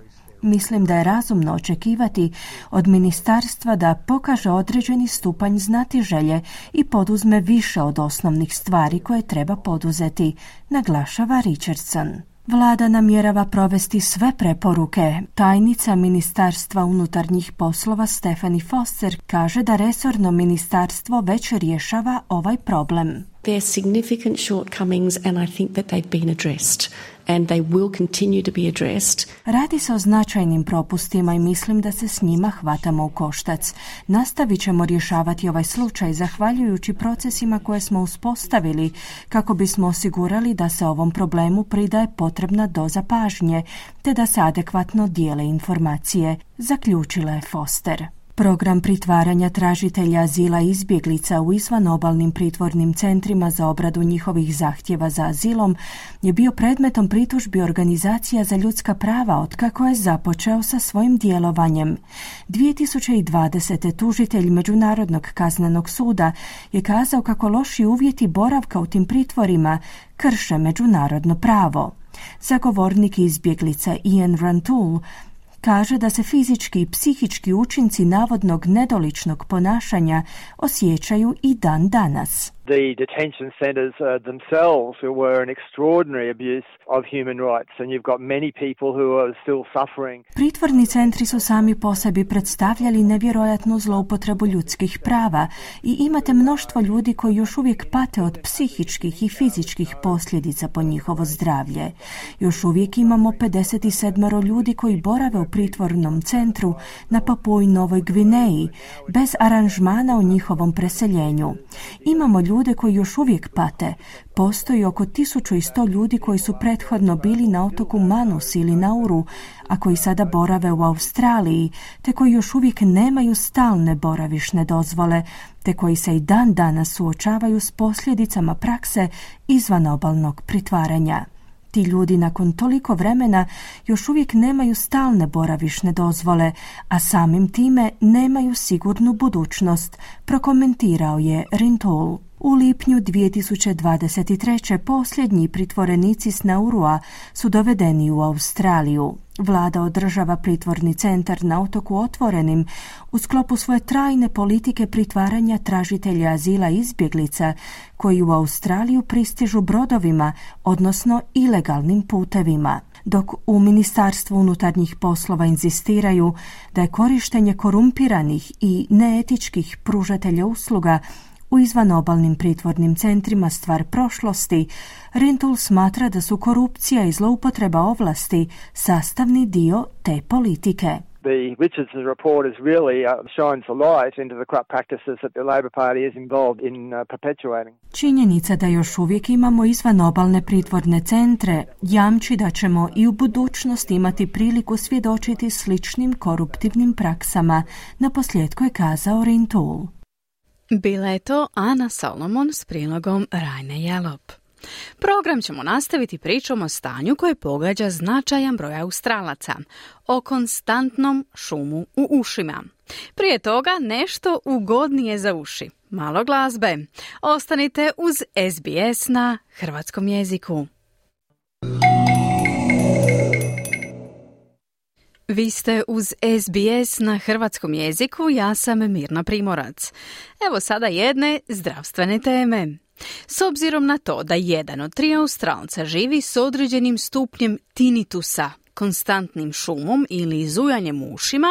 Mislim da je razumno očekivati od ministarstva da pokaže određeni stupanj znatiželje i poduzme više od osnovnih stvari koje treba poduzeti, naglašava Richardson. Vlada namjerava provesti sve preporuke. Tajnica Ministarstva unutarnjih poslova Stephanie Foster kaže da resorno ministarstvo već rješava ovaj problem. There are significant shortcomings and I think that they've been addressed and they will continue to be addressed. Radi se o značajnim propustima i mislim da se s njima hvatamo u koštac. Nastavit ćemo rješavati ovaj slučaj zahvaljujući procesima koje smo uspostavili kako bismo osigurali da se ovom problemu pridaje potrebna doza pažnje te da se adekvatno dijele informacije, zaključila je Foster. Program pritvaranja tražitelja azila i izbjeglica u izvanobalnim pritvornim centrima za obradu njihovih zahtjeva za azilom je bio predmetom pritužbi organizacija za ljudska prava otkako je započeo sa svojim djelovanjem. 2020. tužitelj Međunarodnog kaznenog suda je kazao kako loši uvjeti boravka u tim pritvorima krše međunarodno pravo. Zagovornik izbjeglica Ian Rintoul kaže da se fizički i psihički učinci navodnog nedoličnog ponašanja osjećaju i dan danas. The detention centers themselves were an extraordinary abuse of human rights and you've got many people who are still suffering. Pritvorni centri su sami po sebi predstavljali nevjerojatnu zloupotrebu ljudskih prava i imate mnoštvo ljudi koji još uvijek pate od psihičkih i fizičkih posljedica po njihovo zdravlje. Još uvijek imamo 57 ljudi koji borave u pritvornom centru na Papui Novoj Gvineji bez aranžmana u njihovom preseljenju. Imamo ljude koji još uvijek pate. Postoji oko 1100 ljudi koji su prethodno bili na otoku Manus ili Nauru, a koji sada borave u Australiji, te koji još uvijek nemaju stalne boravišne dozvole, te koji se i dan danas suočavaju s posljedicama prakse izvanobalnog pritvaranja. Ti ljudi nakon toliko vremena još uvijek nemaju stalne boravišne dozvole, a samim time nemaju sigurnu budućnost, prokomentirao je Rintoul. U lipnju 2023. posljednji pritvorenici s Naurua su dovedeni u Australiju. Vlada održava pritvorni centar na otoku otvorenim u sklopu svoje trajne politike pritvaranja tražitelja azila i izbjeglica koji u Australiju pristižu brodovima, odnosno ilegalnim putevima. Dok u Ministarstvu unutarnjih poslova inzistiraju da je korištenje korumpiranih i neetičkih pružatelja usluga u izvanobalnim pritvornim centrima stvar prošlosti, Rintoul smatra da su korupcija i zloupotreba ovlasti sastavni dio te politike. The Richardson report has really shines a light into the corrupt practices that the Labor Party is involved in perpetuating. Činjenica da još uvijek imamo izvanobalne pritvorne centre jamči da ćemo i u budućnosti imati priliku svjedočiti sličnim koruptivnim praksama, naposljetku je kazao Rintoul. Bila je to Ana Solomon s prilogom Rajne Jalop. Program ćemo nastaviti pričom o stanju koje pogađa značajan broj Australaca, o konstantnom šumu u ušima. Prije toga nešto ugodnije za uši, malo glazbe. Ostanite uz SBS na hrvatskom jeziku. Vi ste uz SBS na hrvatskom jeziku, ja sam Mirna Primorac. Evo sada jedne zdravstvene teme. S obzirom na to da 1 od 3 Australca živi s određenim stupnjem tinitusa, konstantnim šumom ili zujanjem u ušima,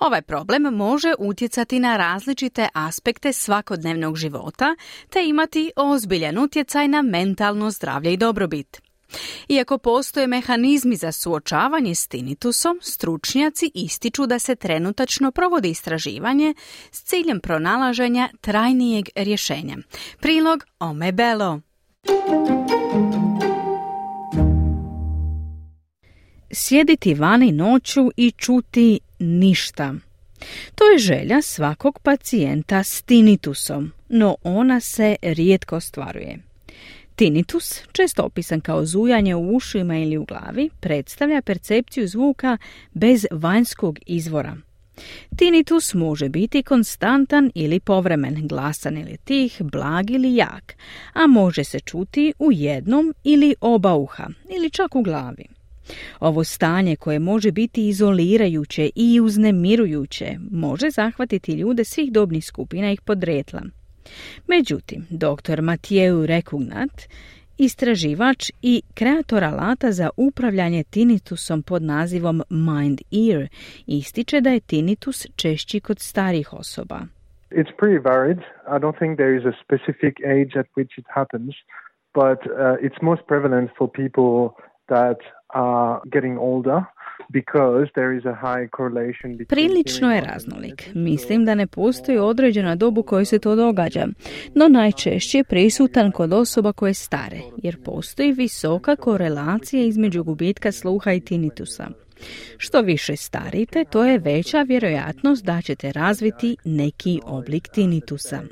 ovaj problem može utjecati na različite aspekte svakodnevnog života te imati ozbiljan utjecaj na mentalno zdravlje i dobrobit. Iako postoje mehanizmi za suočavanje s tinitusom, stručnjaci ističu da se trenutačno provodi istraživanje s ciljem pronalaženja trajnijeg rješenja. Prilog Ome Belo. Sjediti vani noću i čuti ništa. To je želja svakog pacijenta s tinitusom, no ona se rijetko ostvaruje. Tinnitus, često opisan kao zujanje u ušima ili u glavi, predstavlja percepciju zvuka bez vanjskog izvora. Tinnitus može biti konstantan ili povremen, glasan ili tih, blag ili jak, a može se čuti u jednom ili oba uha, ili čak u glavi. Ovo stanje koje može biti izolirajuće i uznemirujuće može zahvatiti ljude svih dobnih skupina i podrijetla. Međutim, dr. Mathieu Recugnat, istraživač i kreator alata za upravljanje tinnitusom pod nazivom Mind Ear, ističe da je tinnitus češći kod starih osoba. It's pretty varied. I don't think there is a specific age at which it happens, but it's most prevalent for people that are getting older. Prilično je raznolik. Mislim da ne postoji određena dob u kojoj se to događa, no najčešće je prisutan kod osoba koje stare, jer postoji visoka korelacija između gubitka sluha i tinnitusa. Što više starite, to je veća vjerojatnost da ćete razviti neki oblik tinitusa.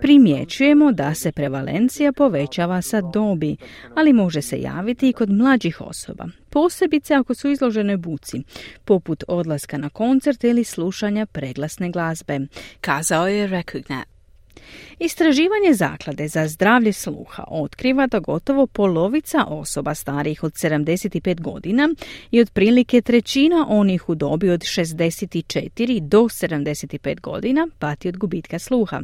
Primjećujemo da se prevalencija povećava sa dobi, ali može se javiti i kod mlađih osoba, posebice ako su izložene buci, poput odlaska na koncert ili slušanja preglasne glazbe, kazao je Recugnat. Istraživanje Zaklade za zdravlje sluha otkriva da gotovo polovica osoba starijih od 75 godina i otprilike trećina onih u dobi od 64 do 75 godina pati od gubitka sluha.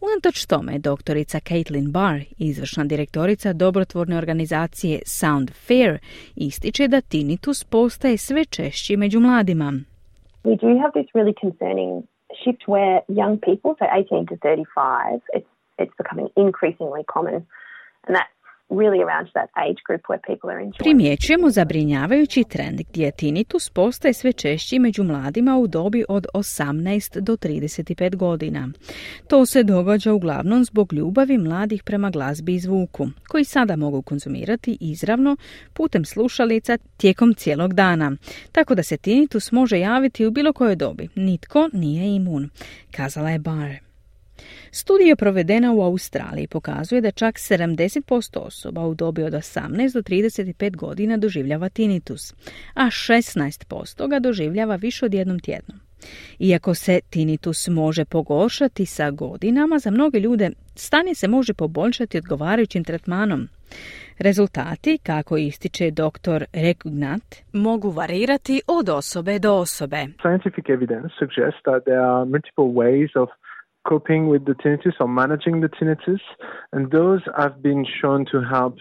Unatoč tome, doktorica Caitlin Barr, izvršna direktorica dobrotvorne organizacije Sound Fair, ističe da tinnitus postaje sve češći među mladima. We do have this really concerning shift where young people, so 18 to 35, it's becoming increasingly common, and that's really around that age group where people are enjoying. Primjećujemo zabrinjavajući trend gdje tinnitus postaje sve češći među mladima u dobi od 18 do 35 godina. To se događa uglavnom zbog ljubavi mladih prema glazbi i zvuku, koji sada mogu konzumirati izravno putem slušalica tijekom cijelog dana, tako da se tinnitus može javiti u bilo kojoj dobi. Nitko nije imun, kazala je Barr. Studija provedena u Australiji pokazuje da čak 70% osoba u dobi od 18 do 35 godina doživljava tinnitus, a 16% ga doživljava više od jednom tjednom. Iako se tinnitus može pogoršati sa godinama, za mnoge ljude stanje se može poboljšati odgovarajućim tretmanom. Rezultati, kako ističe dr. Recugnat, mogu varirati od osobe do osobe. Scientific evidence suggests that there are multiple ways of coping with the tinnitus or managing the tinnitus, and those have been shown to help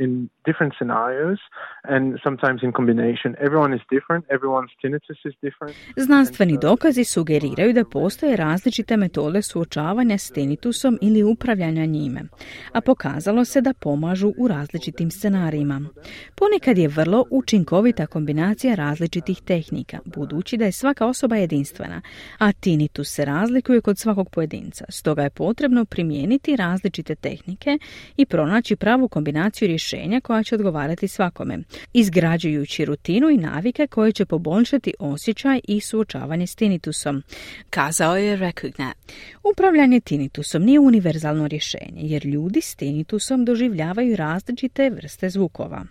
in different scenarios and sometimes in combination. Everyone is different, everyone's tinnitus is different. Znanstveni dokazi sugeriraju da postoje različite metode suočavanja s tinnitusom ili upravljanja njime, a pokazalo se da pomažu u različitim scenarijima. Ponekad je vrlo učinkovita kombinacija različitih tehnika, budući da je svaka osoba jedinstvena, a tinnitus se razlikuje kod svakog pojedinca, stoga je potrebno primijeniti različite tehnike i pronaći pravu kombinaciju rješenja koja će odgovarati svakome, izgrađujući rutinu i navike koje će poboljšati osjećaj i suočavanje s tinnitusom, kazao je Recugnat. Upravljanje tinnitusom nije univerzalno rješenje, jer ljudi s tinnitusom doživljavaju različite vrste zvukova.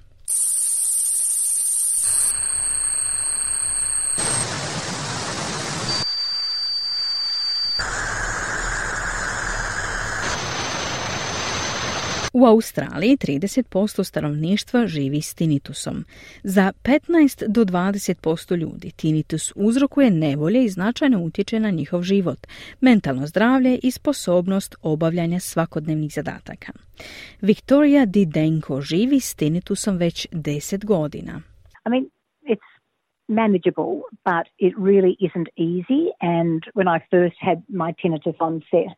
U Australiji 30% stanovništva živi s tinnitusom. Za 15 do 20% ljudi tinnitus uzrokuje nevolje i značajno utječe na njihov život, mentalno zdravlje i sposobnost obavljanja svakodnevnih zadataka. Viktorija Didenko živi s tinnitusom već 10 godina. I mean, it's manageable, but it really isn't easy, and when I first had my tinnitus onset,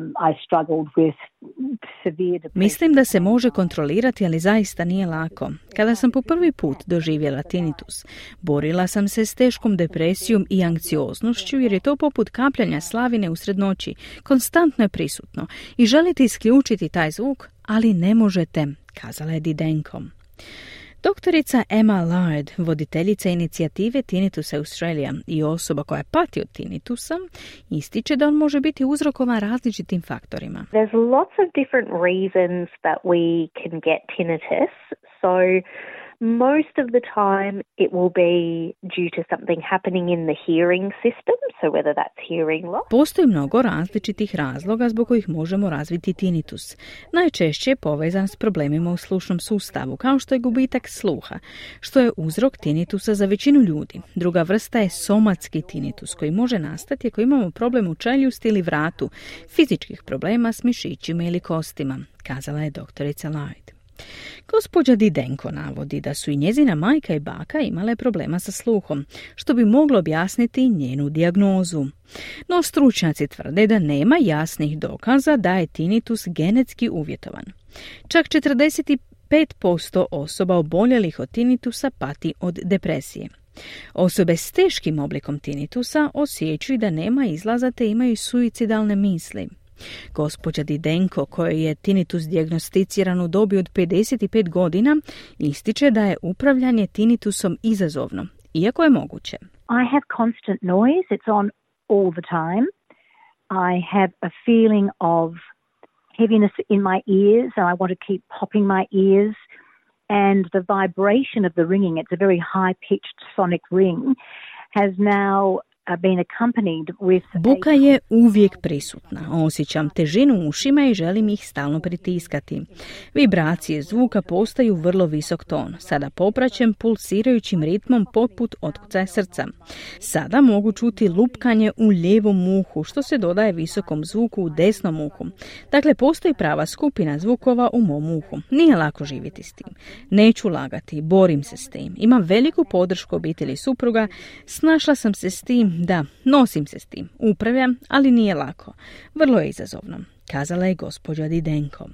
I struggled with severe depression. Mislim da se može kontrolirati, ali zaista nije lako. Kada sam po prvi put doživjela tinnitus, borila sam se s teškom depresijom i anksioznošću, jer je to poput kapljanja slavine usred noći. Konstantno je prisutno i želite isključiti taj zvuk, ali ne možete, kazala je Didenko. Doktorica Emma Lard, voditeljica inicijative Tinnitus Australia i osoba koja pati od tinnitusa, ističe da on može biti uzrokovan različitim faktorima. There's lots of different reasons that we can get tinnitus. So most of the time it will be due to something happening in the hearing system, so whether that's hearing loss. Postoji mnogo različitih razloga zbog kojih možemo razviti tinnitus. Najčešće je povezan s problemima u slušnom sustavu, kao što je gubitak sluha, što je uzrok tinnitusa za većinu ljudi. Druga vrsta je somatski tinnitus, koji može nastati ako imamo problem u čeljusti ili vratu, fizičkih problema s mišićima ili kostima, kazala je doktorica Light. Gospođa Didenko navodi da su i njezina majka i baka imale problema sa sluhom, što bi moglo objasniti njenu dijagnozu. No stručnjaci tvrde da nema jasnih dokaza da je tinnitus genetski uvjetovan. Čak 45% osoba oboljelih od tinnitusa pati od depresije. Osobe s teškim oblikom tinnitusa osjećuju da nema izlaza te imaju suicidalne misli. Gospođa Didenko, kojoj je tinitus dijagnosticiran u dobi od 55 godina, ističe da je upravljanje tinitusom izazovno, iako je moguće. I have constant noise, it's on all the time. I have a feeling of heaviness in my ears and I want to keep popping my ears. And the vibration of the ringing, it's a very high-pitched sonic ring, has now been accompanied with... Buka je uvijek prisutna. Osjećam težinu u ušima i želim ih stalno pritiskati. Vibracije zvuka postaju vrlo visok ton, sada popraćen pulsirajućim ritmom poput otkucaja srca. Sada mogu čuti lupkanje u lijevom uhu, što se dodaje visokom zvuku u desnom uhu. Dakle, postoji prava skupina zvukova u mom uhu. Nije lako živjeti s tim. Neću lagati, borim se s tim. Imam veliku podršku obitelji supruga, snašla sam se s tim. Da, nosim se s tim, upravljam, ali nije lako. Vrlo je izazovno, kazala je gospođa Didenko.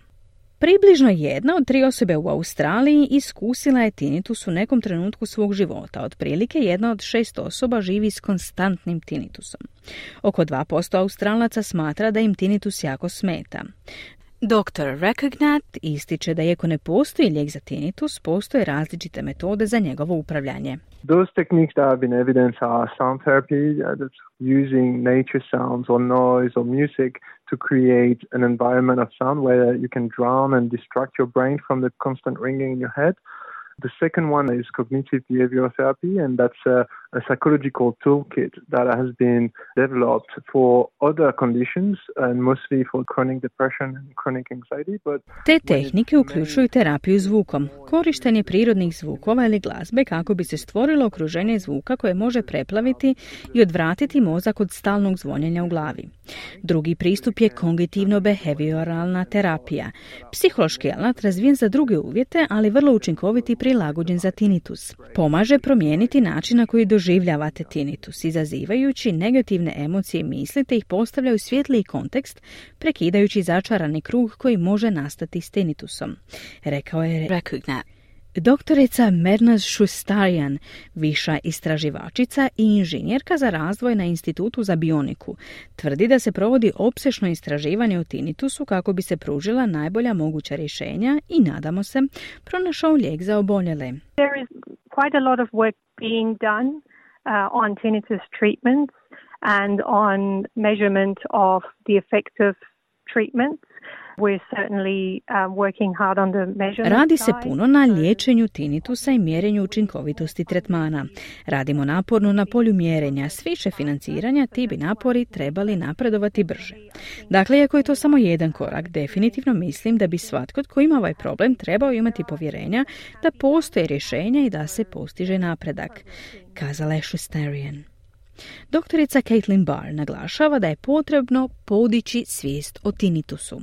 Približno jedna od 3 osobe u Australiji iskusila je tinitus u nekom trenutku svog života. Otprilike jedna od 6 osoba živi s konstantnim tinitusom. Oko 2% Australaca smatra da im tinitus jako smeta. Dr. Recugnat ističe da iako ne postoji lijek za tinnitus, postoje različite metode za njegovo upravljanje. Those techniques that have been evidenced are sound therapy, that's using nature sounds or noise or music to create an environment of sound where you can drown and distract your brain from the constant ringing in your head. The second one is cognitive behavioral therapy, and that's a psychological toolkit that has been developed for other conditions, and mostly for chronic depression and chronic anxiety. But te tehnike uključuju terapiju zvukom, korištenje prirodnih zvukova ili glazbe kako bi se stvorilo okruženje zvuka koje može preplaviti i odvratiti mozak od stalnog zvonjenja u glavi. Drugi pristup je kognitivno-behavioralna terapija. Psihološki alat razvijen za druge uvjete, ali vrlo učinkovit i prilagođen za tinitus. Pomaže promijeniti način na koji doživljavate tinitus, izazivajući negativne emocije i misli te ih postavljaju svjetliji kontekst, prekidajući začarani krug koji može nastati s tinitusom, rekao je Recugnat. Doktorica Mernaz Shooshtarian, viša istraživačica i inženjerka za razvoj na Institutu za bioniku, tvrdi da se provodi opsežno istraživanje o tinitusu kako bi se pružila najbolja moguća rješenja i, nadamo se, pronašao lijek za oboljele. There is quite a lot of work being done on tinnitus treatments and on measurement of the effect of treatments. Radi se puno na liječenju tinitusa i mjerenju učinkovitosti tretmana. Radimo naporno na polju mjerenja. S više financiranja ti bi napori trebali napredovati brže. Dakle, iako je to samo jedan korak, definitivno mislim da bi svatko tko ima ovaj problem trebao imati povjerenja da postoje rješenja i da se postiže napredak, kazala je Shooshtarian. Doktorica Caitlin Barr naglašava da je potrebno podići svijest o tinitusu.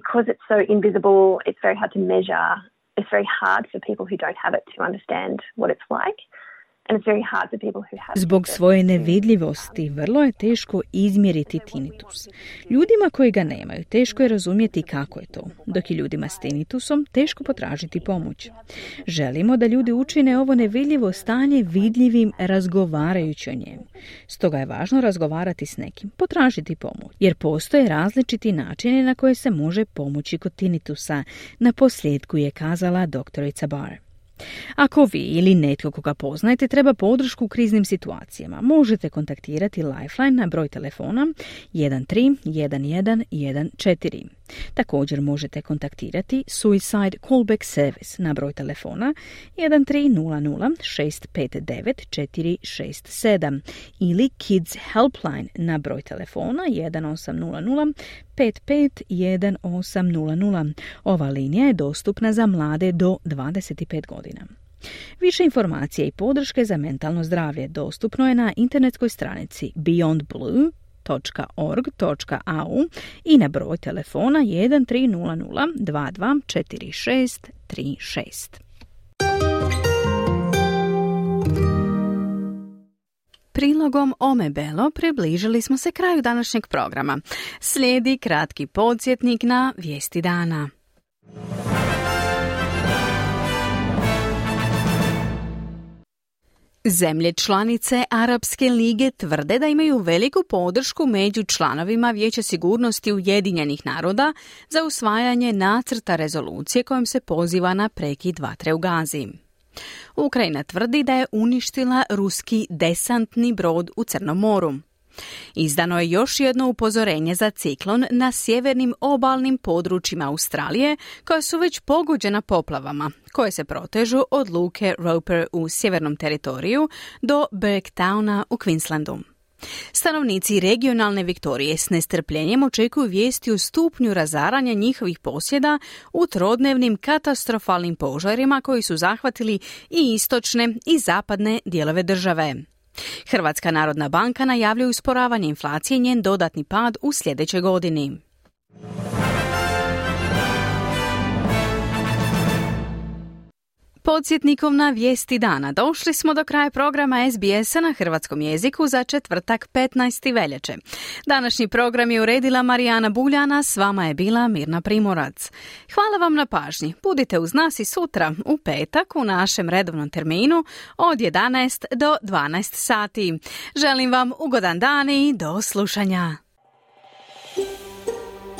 Because it's so invisible, it's very hard to measure. It's very hard for people who don't have it to understand what it's like. Zbog svoje nevidljivosti vrlo je teško izmjeriti tinitus. Ljudima koji ga nemaju teško je razumjeti kako je to, dok je ljudima s tinitusom teško potražiti pomoć. Želimo da ljudi učine ovo nevidljivo stanje vidljivim razgovarajući o njemu. Stoga je važno razgovarati s nekim, potražiti pomoć, jer postoje različiti načini na koje se može pomoći kod tinitusa, na posljedku je kazala doktorica Barr. Ako vi ili netko koga poznajete treba podršku u kriznim situacijama, možete kontaktirati Lifeline na broj telefona 131114. Također možete kontaktirati Suicide Callback Service na broj telefona 1300 659 467 ili Kids Helpline na broj telefona 1800 55 1800. Ova linija je dostupna za mlade do 25 godina. Više informacije i podrške za mentalno zdravlje dostupno je na internetskoj stranici beyondblue.org.au i na broj telefona 1300 22 46 36. Prilogom Ome Belo približili smo se kraju današnjeg programa. Slijedi kratki podsjetnik na vijesti dana. Zemlje članice Arapske lige tvrde da imaju veliku podršku među članovima Vijeća sigurnosti Ujedinjenih naroda za usvajanje nacrta rezolucije kojom se poziva na prekid vatre u Gazi. Ukrajina tvrdi da je uništila ruski desantni brod u Crnom moru. Izdano je još jedno upozorenje za ciklon na sjevernim obalnim područjima Australije koja su već pogođena poplavama koje se protežu od luke Roper u sjevernom teritoriju do Bergtowna u Queenslandu. Stanovnici regionalne Viktorije s nestrpljenjem očekuju vijesti o stupnju razaranja njihovih posjeda u trodnevnim katastrofalnim požarima koji su zahvatili i istočne i zapadne dijelove države. Hrvatska Narodna banka najavljuje usporavanje inflacije i njen dodatni pad u sljedećoj godini. Podsjetnikom na vijesti dana došli smo do kraja programa SBS-a na hrvatskom jeziku za četvrtak 15. veljače. Današnji program je uredila Marijana Buljana, s vama je bila Mirna Primorac. Hvala vam na pažnji. Budite uz nas i sutra u petak u našem redovnom terminu od 11 do 12 sati. Želim vam ugodan dan i do slušanja.